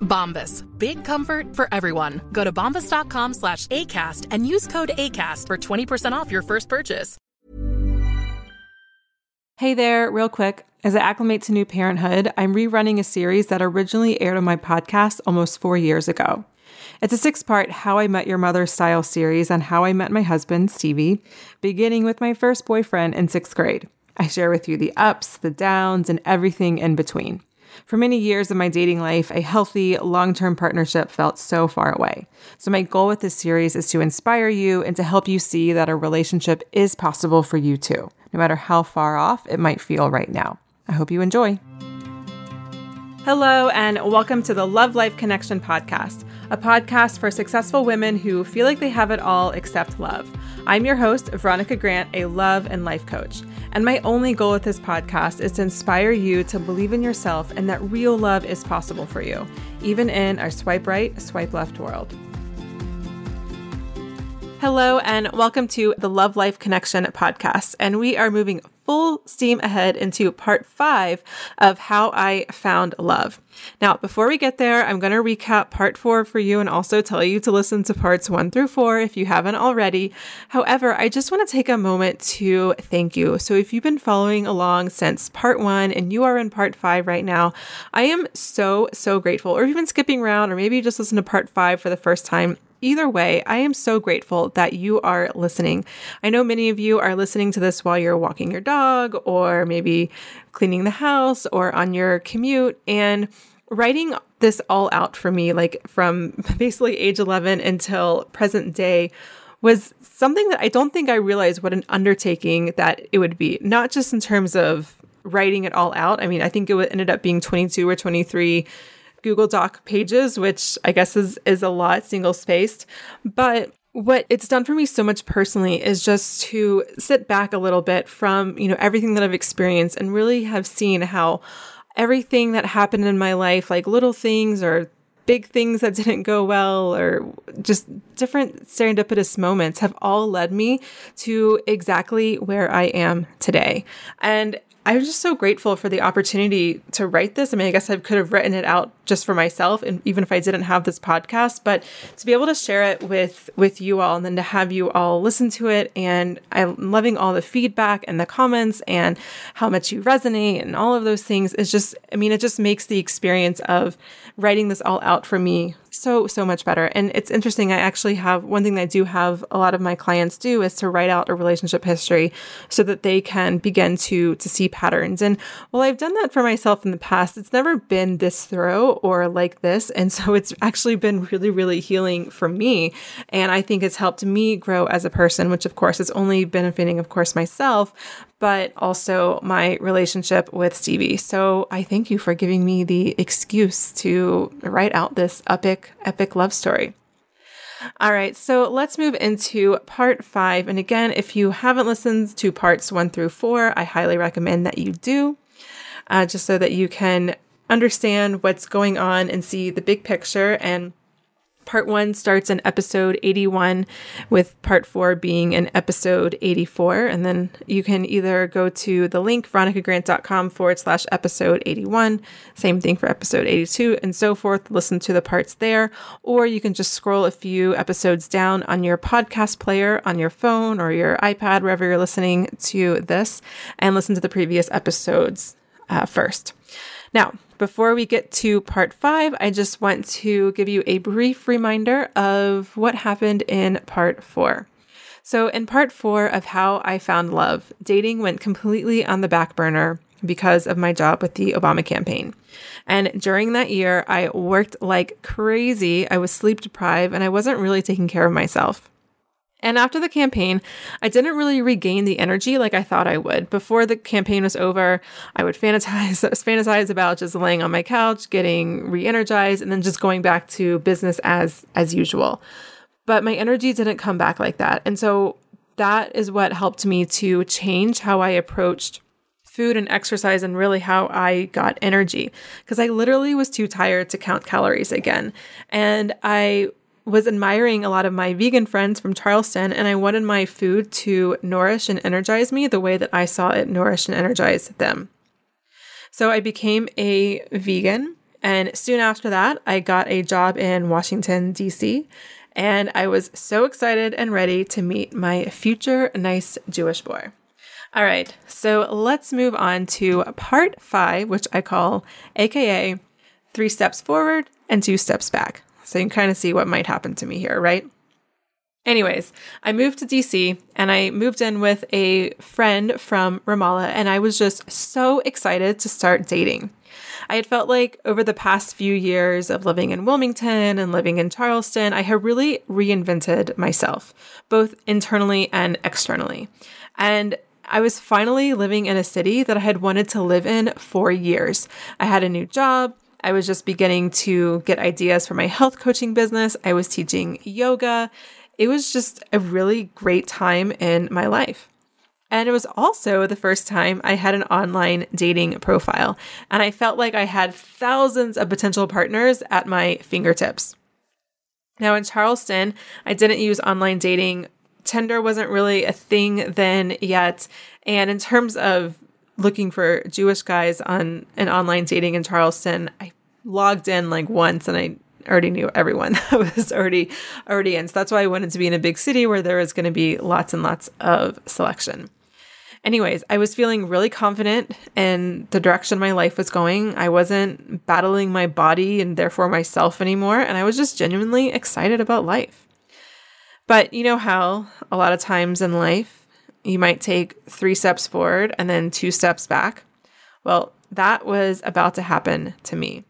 Bombas. Big comfort for everyone. Go to bombas.com/ACAST and use code ACAST for 20% off your first purchase. Hey there, real quick. As I acclimate to new parenthood, I'm rerunning a series that originally aired on my podcast almost 4 years ago. It's a 6-part How I Met Your Mother style series on how I met my husband, Stevie, beginning with my first boyfriend in 6th grade. I share with you the ups, the downs, and everything in between. For many years of my dating life, a healthy, long-term partnership felt so far away. So my goal with this series is to inspire you and to help you see that a relationship is possible for you too, no matter how far off it might feel right now. I hope you enjoy. Hello, and welcome to the Love Life Connection Podcast, a podcast for successful women who feel like they have it all except love. I'm your host, Veronica Grant, a love and life coach. And my only goal with this podcast is to inspire you to believe in yourself and that real love is possible for you, even in our swipe right, swipe left world. Hello, and welcome to the Love Life Connection Podcast. And we are moving full steam ahead into part 5 of How I Found Love. Now, before we get there, I'm going to recap part 4 for you and also tell you to listen to parts 1 through 4 if you haven't already. However, I just want to take a moment to thank you. So if you've been following along since part 1 and you are in part 5 right now, I am so, so grateful. Or even skipping around, or maybe you just listen to part 5 for the first time. Either way, I am so grateful that you are listening. I know many of you are listening to this while you're walking your dog or maybe cleaning the house or on your commute, and writing this all out for me, like from basically age 11 until present day, was something that I don't think I realized what an undertaking that it would be, not just in terms of writing it all out. I mean, I think it ended up being 22 or 23 Google Doc pages, which I guess is a lot, single spaced. But what it's done for me so much personally is just to sit back a little bit from, you know, everything that I've experienced and really have seen how everything that happened in my life, like little things or big things that didn't go well or just different serendipitous moments, have all led me to exactly where I am today. And I'm just so grateful for the opportunity to write this. I mean, I guess I could have written it out just for myself, and even if I didn't have this podcast, but to be able to share it with you all and then to have you all listen to it. And I'm loving all the feedback and the comments and how much you resonate and all of those things. It's just, I mean, it just makes the experience of writing this all out for me so, so much better. And it's interesting. I actually have one thing that I do have a lot of my clients do is to write out a relationship history so that they can begin to see patterns. And while I've done that for myself in the past, it's never been this thorough or like this. And so it's actually been really, really healing for me. And I think it's helped me grow as a person, which of course is only benefiting, of course, myself, but also my relationship with Stevie. So I thank you for giving me the excuse to write out this epic love story. All right, so let's move into part 5. And again, if you haven't listened to parts 1 through 4, I highly recommend that you do, just so that you can understand what's going on and see the big picture. And Part 1 starts in episode 81, with part 4 being in episode 84. And then you can either go to the link, veronicagrant.com/episode 81. Same thing for episode 82 and so forth. Listen to the parts there. Or you can just scroll a few episodes down on your podcast player, on your phone or your iPad, wherever you're listening to this, and listen to the previous episodes first. Now, before we get to part 5, I just want to give you a brief reminder of what happened in part 4. So in part 4 of How I Found Love, dating went completely on the back burner because of my job with the Obama campaign. And during that year, I worked like crazy. I was sleep deprived and I wasn't really taking care of myself. And after the campaign, I didn't really regain the energy like I thought I would. Before the campaign was over, I would fantasize about just laying on my couch, getting re-energized, and then just going back to business as usual. But my energy didn't come back like that. And so that is what helped me to change how I approached food and exercise and really how I got energy. Because I literally was too tired to count calories again. And I was admiring a lot of my vegan friends from Charleston, and I wanted my food to nourish and energize me the way that I saw it nourish and energize them. So I became a vegan, and soon after that, I got a job in Washington, D.C., and I was so excited and ready to meet my future nice Jewish boy. All right, so let's move on to part 5, which I call AKA 3 steps forward and 2 steps back. So you can kind of see what might happen to me here, right? Anyways, I moved to DC and I moved in with a friend from Ramallah, and I was just so excited to start dating. I had felt like over the past few years of living in Wilmington and living in Charleston, I had really reinvented myself, both internally and externally. And I was finally living in a city that I had wanted to live in for years. I had a new job. I was just beginning to get ideas for my health coaching business. I was teaching yoga. It was just a really great time in my life. And it was also the first time I had an online dating profile. And I felt like I had thousands of potential partners at my fingertips. Now in Charleston, I didn't use online dating. Tinder wasn't really a thing then yet. And in terms of looking for Jewish guys on an online dating in Charleston, I logged in like once and I already knew everyone that was already in. So that's why I wanted to be in a big city where there was going to be lots and lots of selection. Anyways, I was feeling really confident in the direction my life was going. I wasn't battling my body and therefore myself anymore. And I was just genuinely excited about life. But you know how a lot of times in life, you might take 3 steps forward and then 2 steps back. Well, that was about to happen to me.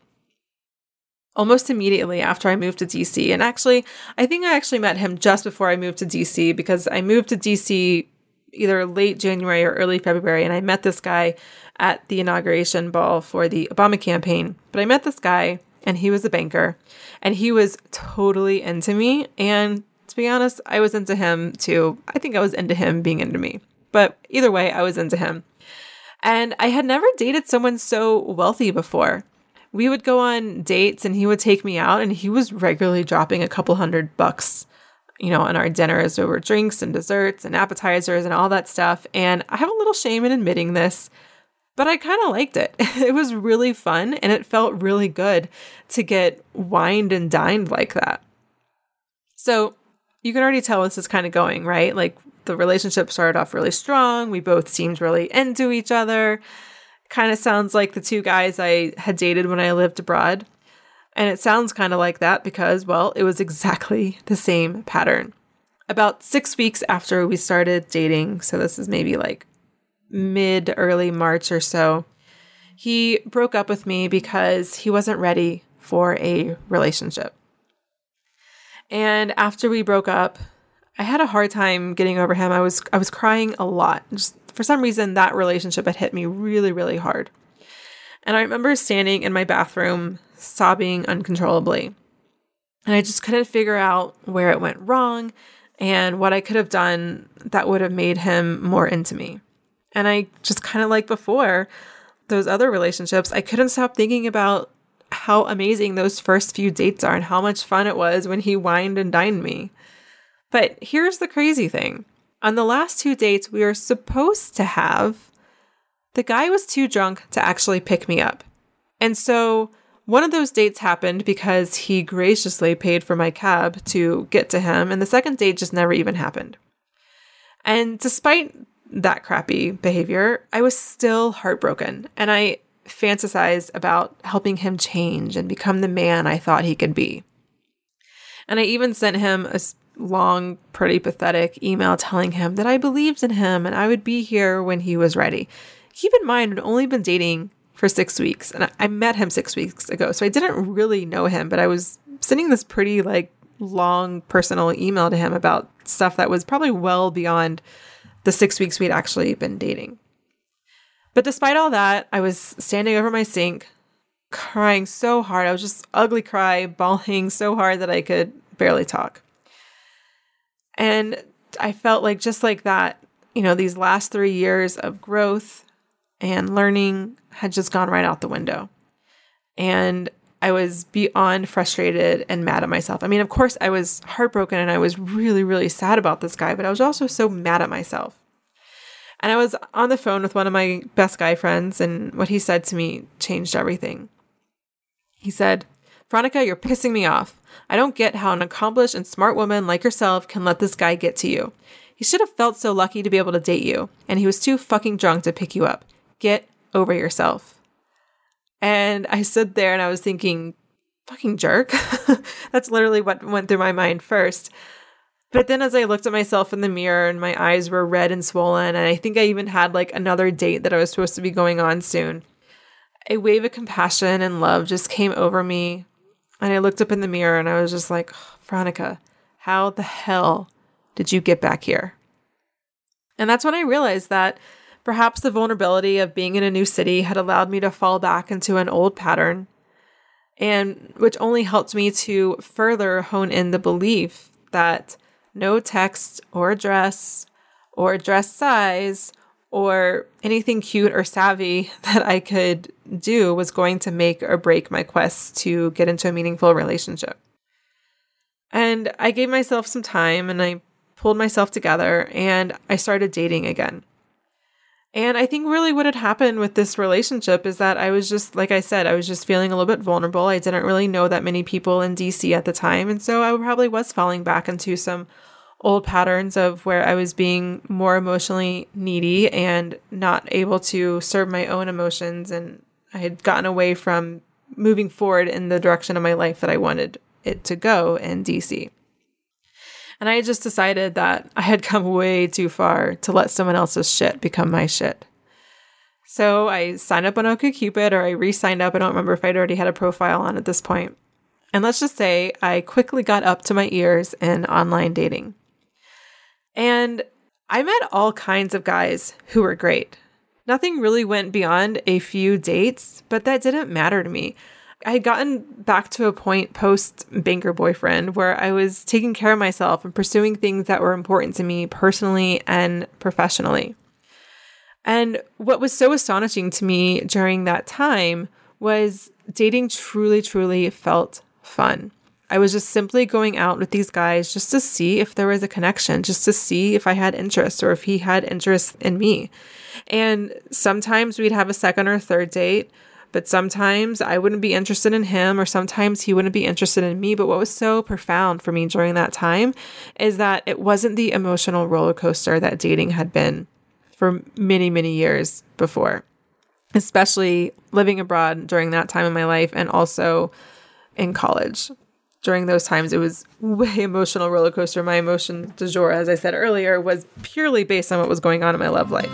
Almost immediately after I moved to DC, and actually, I think I actually met him just before I moved to DC, because I moved to DC either late January or early February, and I met this guy at the inauguration ball for the Obama campaign. But I met this guy, and he was a banker, and he was totally into me, and to be honest, I was into him too. I think I was into him being into me. But either way, I was into him. And I had never dated someone so wealthy before. We would go on dates and he would take me out, and he was regularly dropping a couple $100, you know, on our dinners over drinks and desserts and appetizers and all that stuff. And I have a little shame in admitting this, but I kind of liked it. It was really fun and it felt really good to get wined and dined like that. So you can already tell this is kind of going, right? Like the relationship started off really strong. We both seemed really into each other. Kind of sounds like the two guys I had dated when I lived abroad. And it sounds kind of like that because, well, it was exactly the same pattern. About 6 weeks after we started dating, so this is maybe like early March or so, he broke up with me because he wasn't ready for a relationship. And after we broke up, I had a hard time getting over him. I was crying a lot. Just for some reason, that relationship had hit me really, really hard. And I remember standing in my bathroom, sobbing uncontrollably. And I just couldn't figure out where it went wrong and what I could have done that would have made him more into me. And I just kind of like before those other relationships, I couldn't stop thinking about how amazing those first few dates are and how much fun it was when he wined and dined me. But here's the crazy thing. On the last two dates we were supposed to have, the guy was too drunk to actually pick me up. And so one of those dates happened because he graciously paid for my cab to get to him, and the second date just never even happened. And despite that crappy behavior, I was still heartbroken, and I fantasized about helping him change and become the man I thought he could be. And I even sent him a long, pretty pathetic email telling him that I believed in him and I would be here when he was ready. Keep in mind, I'd only been dating for 6 weeks, and I met him 6 weeks ago, so I didn't really know him, but I was sending this pretty long personal email to him about stuff that was probably well beyond the 6 weeks we'd actually been dating. But despite all that, I was standing over my sink, crying so hard. I was just ugly cry, bawling so hard that I could barely talk. And I felt like just like that, these last 3 years of growth and learning had just gone right out the window. And I was beyond frustrated and mad at myself. I mean, of course, I was heartbroken and I was really, really sad about this guy, but I was also so mad at myself. And I was on the phone with one of my best guy friends, and what he said to me changed everything. He said, "Veronica, you're pissing me off. I don't get how an accomplished and smart woman like yourself can let this guy get to you. He should have felt so lucky to be able to date you, and he was too fucking drunk to pick you up. Get over yourself." And I stood there and I was thinking, fucking jerk. That's literally what went through my mind first. But then as I looked at myself in the mirror and my eyes were red and swollen, and I think I even had another date that I was supposed to be going on soon, a wave of compassion and love just came over me. And I looked up in the mirror and I was just like, Veronica, how the hell did you get back here? And that's when I realized that perhaps the vulnerability of being in a new city had allowed me to fall back into an old pattern, and which only helped me to further hone in the belief that no text or address or dress size or anything cute or savvy that I could do was going to make or break my quest to get into a meaningful relationship. And I gave myself some time and I pulled myself together and I started dating again. And I think really what had happened with this relationship is that I was just, like I said, I was just feeling a little bit vulnerable. I didn't really know that many people in DC at the time. And so I probably was falling back into some old patterns of where I was being more emotionally needy and not able to serve my own emotions. And I had gotten away from moving forward in the direction of my life that I wanted it to go in DC. And I just decided that I had come way too far to let someone else's shit become my shit. So I signed up on OkCupid, or I re-signed up. I don't remember if I'd already had a profile on at this point. And let's just say I quickly got up to my ears in online dating. And I met all kinds of guys who were great. Nothing really went beyond a few dates, but that didn't matter to me. I had gotten back to a point post-banker boyfriend where I was taking care of myself and pursuing things that were important to me personally and professionally. And what was so astonishing to me during that time was dating truly, truly felt fun. I was just simply going out with these guys just to see if there was a connection, just to see if I had interest or if he had interest in me. And sometimes we'd have a second or third date, but sometimes I wouldn't be interested in him, or sometimes he wouldn't be interested in me. But what was so profound for me during that time is that it wasn't the emotional roller coaster that dating had been for many, many years before, especially living abroad during that time in my life and also in college. During those times, it was way emotional roller coaster. My emotion du jour, as I said earlier, was purely based on what was going on in my love life.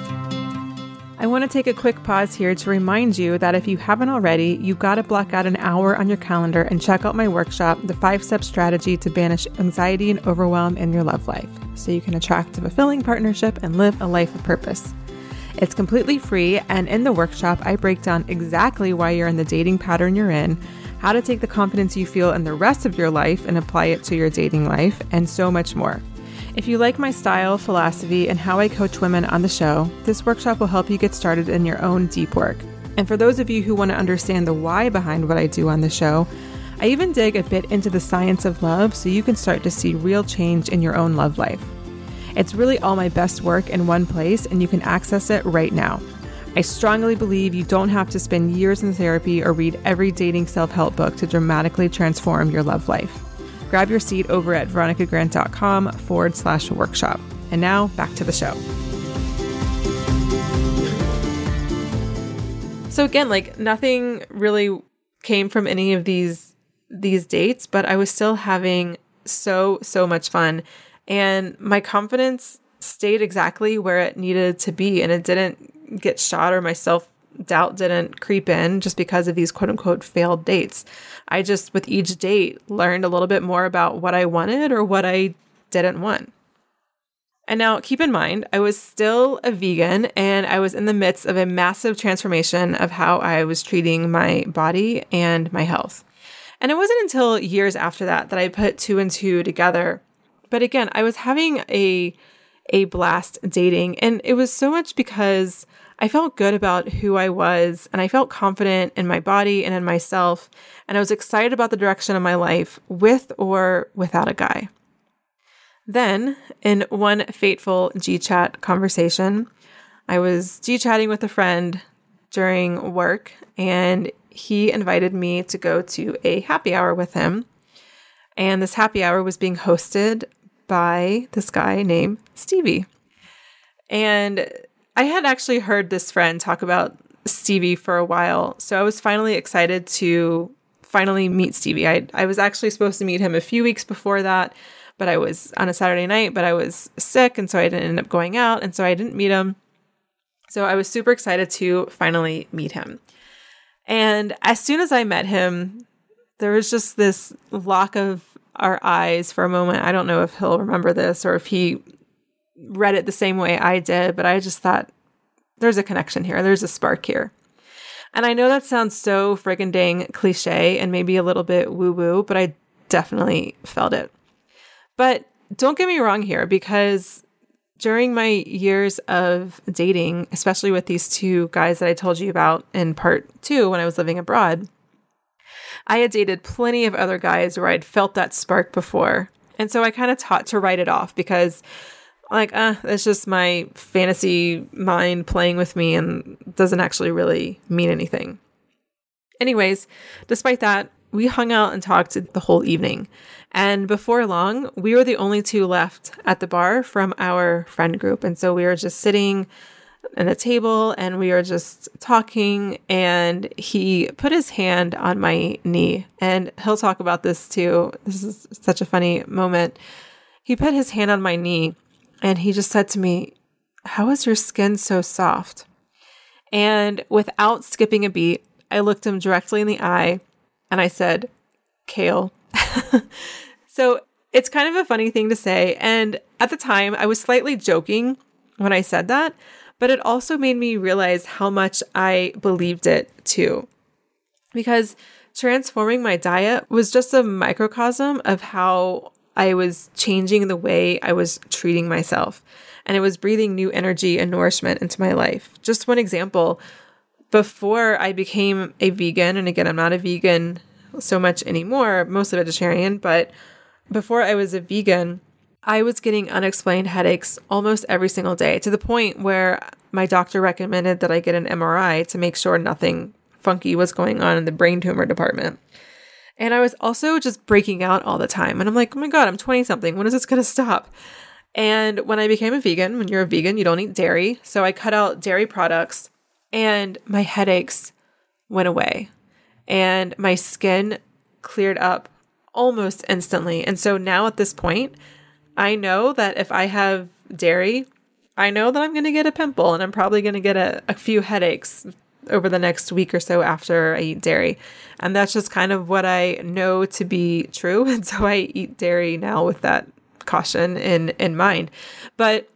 I want to take a quick pause here to remind you that if you haven't already, you've got to block out an hour on your calendar and check out my workshop, The 5-Step Strategy to Banish Anxiety and Overwhelm in Your Love Life, so you can attract a fulfilling partnership and live a life of purpose. It's completely free, and in the workshop, I break down exactly why you're in the dating pattern you're in, how to take the confidence you feel in the rest of your life and apply it to your dating life, and so much more. If you like my style, philosophy, and how I coach women on the show, this workshop will help you get started in your own deep work. And for those of you who want to understand the why behind what I do on the show, I even dig a bit into the science of love so you can start to see real change in your own love life. It's really all my best work in one place, and you can access it right now. I strongly believe you don't have to spend years in therapy or read every dating self-help book to dramatically transform your love life. Grab your seat over at veronicagrant.com/workshop. And now back to the show. So again, like nothing really came from any of these dates, but I was still having so much fun. And my confidence stayed exactly where it needed to be. And it didn't get shot, or my self-doubt didn't creep in just because of these quote unquote failed dates. I just, with each date, learned a little bit more about what I wanted or what I didn't want. And now keep in mind, I was still a vegan, and I was in the midst of a massive transformation of how I was treating my body and my health. And it wasn't until years after that that I put two and two together. But again, I was having a blast dating, and it was so much because I felt good about who I was, and I felt confident in my body and in myself, and I was excited about the direction of my life with or without a guy. Then, in one fateful G-chat conversation, I was G-chatting with a friend during work, and he invited me to go to a happy hour with him. And this happy hour was being hosted by this guy named Stevie. And I had actually heard this friend talk about Stevie for a while, so I was finally excited to finally meet Stevie. I was actually supposed to meet him a few weeks before that, but I was on a Saturday night, but I was sick, and so I didn't end up going out, and so I didn't meet him. So I was super excited to finally meet him. And as soon as I met him, there was just this lock of our eyes for a moment. I don't know if he'll remember this or if he read it the same way I did, but I just thought, there's a connection here. There's a spark here. And I know that sounds so friggin' dang cliche and maybe a little bit woo-woo, but I definitely felt it. But don't get me wrong here, because during my years of dating, especially with these two guys that I told you about in part 2 when I was living abroad, I had dated plenty of other guys where I'd felt that spark before. And so I kind of taught to write it off because like, that's just my fantasy mind playing with me and doesn't actually really mean anything. Anyways, despite that, we hung out and talked the whole evening. And before long, we were the only two left at the bar from our friend group. And so we were just sitting at a table and we were just talking. And he put his hand on my knee. And he'll talk about this too. This is such a funny moment. He put his hand on my knee and he just said to me, "How is your skin so soft?" And without skipping a beat, I looked him directly in the eye and I said, "Kale." So it's kind of a funny thing to say. And at the time, I was slightly joking when I said that, but it also made me realize how much I believed it too. Because transforming my diet was just a microcosm of how I was changing the way I was treating myself. And it was breathing new energy and nourishment into my life. Just one example, before I became a vegan, and again, I'm not a vegan so much anymore, mostly vegetarian, but before I was a vegan, I was getting unexplained headaches almost every single day to the point where my doctor recommended that I get an MRI to make sure nothing funky was going on in the brain tumor department. And I was also just breaking out all the time. And I'm like, oh my God, I'm 20 something. When is this going to stop? And when I became a vegan, when you're a vegan, you don't eat dairy. So I cut out dairy products and my headaches went away. And my skin cleared up almost instantly. And so now at this point, I know that if I have dairy, I know that I'm going to get a pimple and I'm probably going to get a few headaches over the next week or so after I eat dairy. And that's just kind of what I know to be true. And so I eat dairy now with that caution in mind. But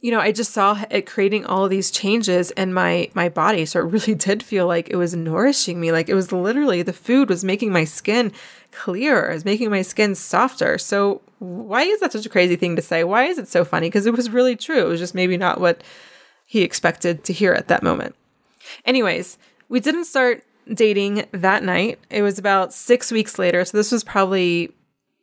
you know, I just saw it creating all these changes in my body. So it really did feel like it was nourishing me. Like it was literally, the food was making my skin clearer. It was making my skin softer. So why is that such a crazy thing to say? Why is it so funny? Because it was really true. It was just maybe not what he expected to hear at that moment. Anyways, We didn't start dating that night. It was about 6 weeks later. So this was probably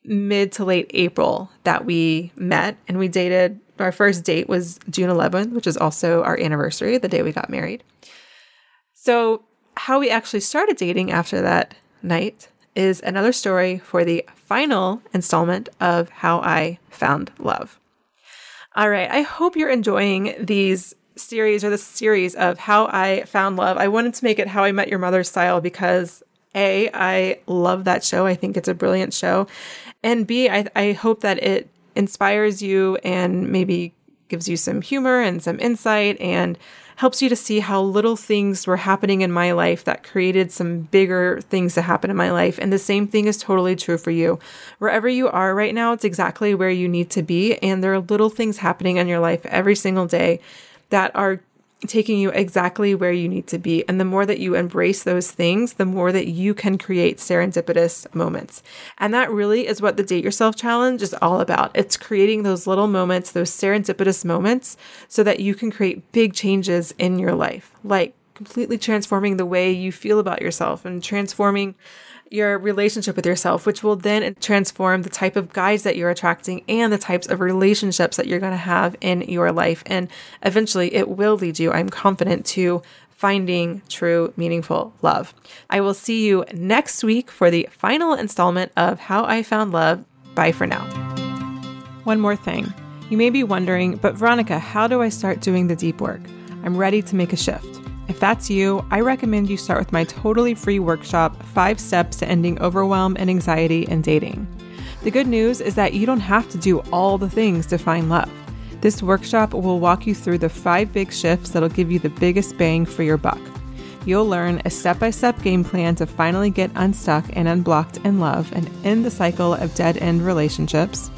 mid to late April that we met, and we dated. Our first date was June 11th, which is also our anniversary, the day we got married. So how we actually started dating after that night is another story for the final installment of How I Found Love. All right, I hope you're enjoying this series of How I Found Love. I wanted to make it How I Met Your Mother style because A, I love that show. I think it's a brilliant show. And B, I hope that it inspires you and maybe gives you some humor and some insight and helps you to see how little things were happening in my life that created some bigger things that happened in my life. And the same thing is totally true for you. Wherever you are right now, it's exactly where you need to be. And there are little things happening in your life every single day that are taking you exactly where you need to be. And the more that you embrace those things, the more that you can create serendipitous moments. And that really is what the Date Yourself Challenge is all about. It's creating those little moments, those serendipitous moments, so that you can create big changes in your life, like completely transforming the way you feel about yourself and transforming your relationship with yourself, which will then transform the type of guys that you're attracting and the types of relationships that you're going to have in your life. And eventually it will lead you, I'm confident, to finding true, meaningful love. I will see you next week for the final installment of How I Found Love. Bye for now. One more thing. You may be wondering, but Veronica, how do I start doing the deep work? I'm ready to make a shift. If that's you, I recommend you start with my totally free workshop, 5 Steps to Ending Overwhelm and Anxiety in Dating. The good news is that you don't have to do all the things to find love. This workshop will walk you through the 5 big shifts that'll give you the biggest bang for your buck. You'll learn a step-by-step game plan to finally get unstuck and unblocked in love and end the cycle of dead-end relationships.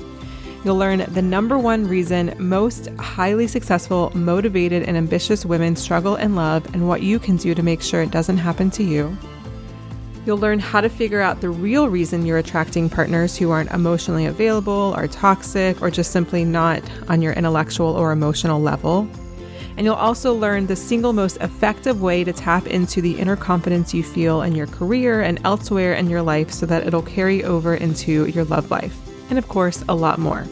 You'll learn the number one reason most highly successful, motivated, and ambitious women struggle in love and what you can do to make sure it doesn't happen to you. You'll learn how to figure out the real reason you're attracting partners who aren't emotionally available, are toxic, or just simply not on your intellectual or emotional level. And you'll also learn the single most effective way to tap into the inner confidence you feel in your career and elsewhere in your life so that it'll carry over into your love life. And of course, a lot more.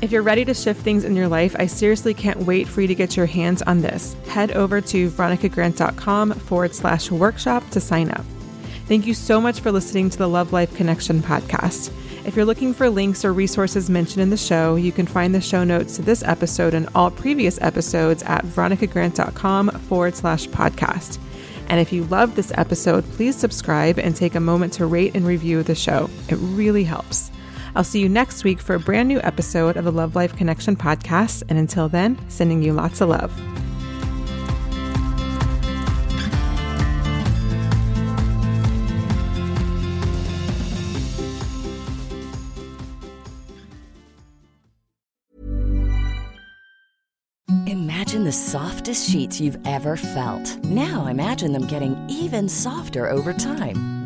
If you're ready to shift things in your life, I seriously can't wait for you to get your hands on this. Head over to veronicagrant.com/workshop to sign up. Thank you so much for listening to the Love Life Connection podcast. If you're looking for links or resources mentioned in the show, you can find the show notes to this episode and all previous episodes at veronicagrant.com/podcast. And if you loved this episode, please subscribe and take a moment to rate and review the show. It really helps. I'll see you next week for a brand new episode of the Love Life Connection podcast. And until then, sending you lots of love. Imagine the softest sheets you've ever felt. Now imagine them getting even softer over time.